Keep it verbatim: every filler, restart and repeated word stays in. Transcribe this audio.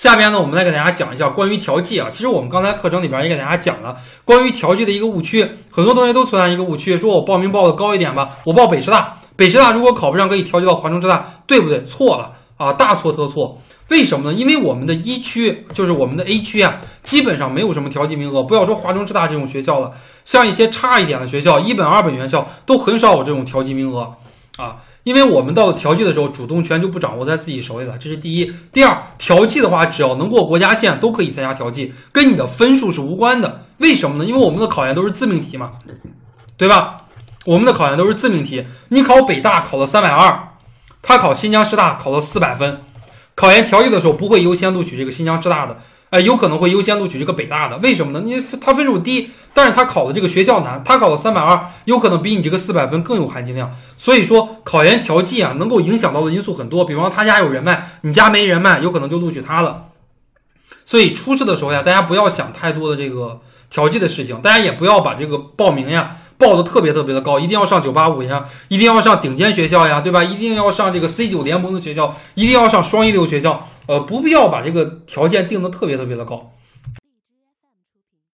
下面呢，我们来给大家讲一下关于调剂啊。其实我们刚才课程里边也给大家讲了关于调剂的一个误区，很多同学都存在一个误区，说我报名报的高一点吧，我报北师大，北师大如果考不上可以调剂到华中之大，对不对？错了啊，大错特错。为什么呢？因为我们的一区就是我们的 A 区啊，基本上没有什么调剂名额，不要说华中之大这种学校了，像一些差一点的学校，一本二本院校都很少有这种调剂名额啊。因为我们到调剂的时候，主动权就不掌握在自己手里了，这是第一。第二，调剂的话，只要能过国家线都可以参加调剂，跟你的分数是无关的。为什么呢？因为我们的考研都是自命题嘛，对吧？我们的考研都是自命题，你考北大考了三百二十，他考新疆师大考了四百分，考研调剂的时候不会优先录取这个新疆师大的，哎，有可能会优先录取这个北大的。为什么呢？你他分数低，但是他考的这个学校难，他考的三百二十有可能比你这个四百分更有含金量。所以说考研调剂啊，能够影响到的因素很多，比方说他家有人脉，你家没人脉，有可能就录取他了。所以初试的时候呀，大家不要想太多的这个调剂的事情，大家也不要把这个报名呀报的特别特别的高，一定要上九八五呀，一定要上顶尖学校呀，对吧？一定要上这个 C 九 联盟的学校，一定要上双一流学校。呃，不必要把这个条件定的特别特别的高。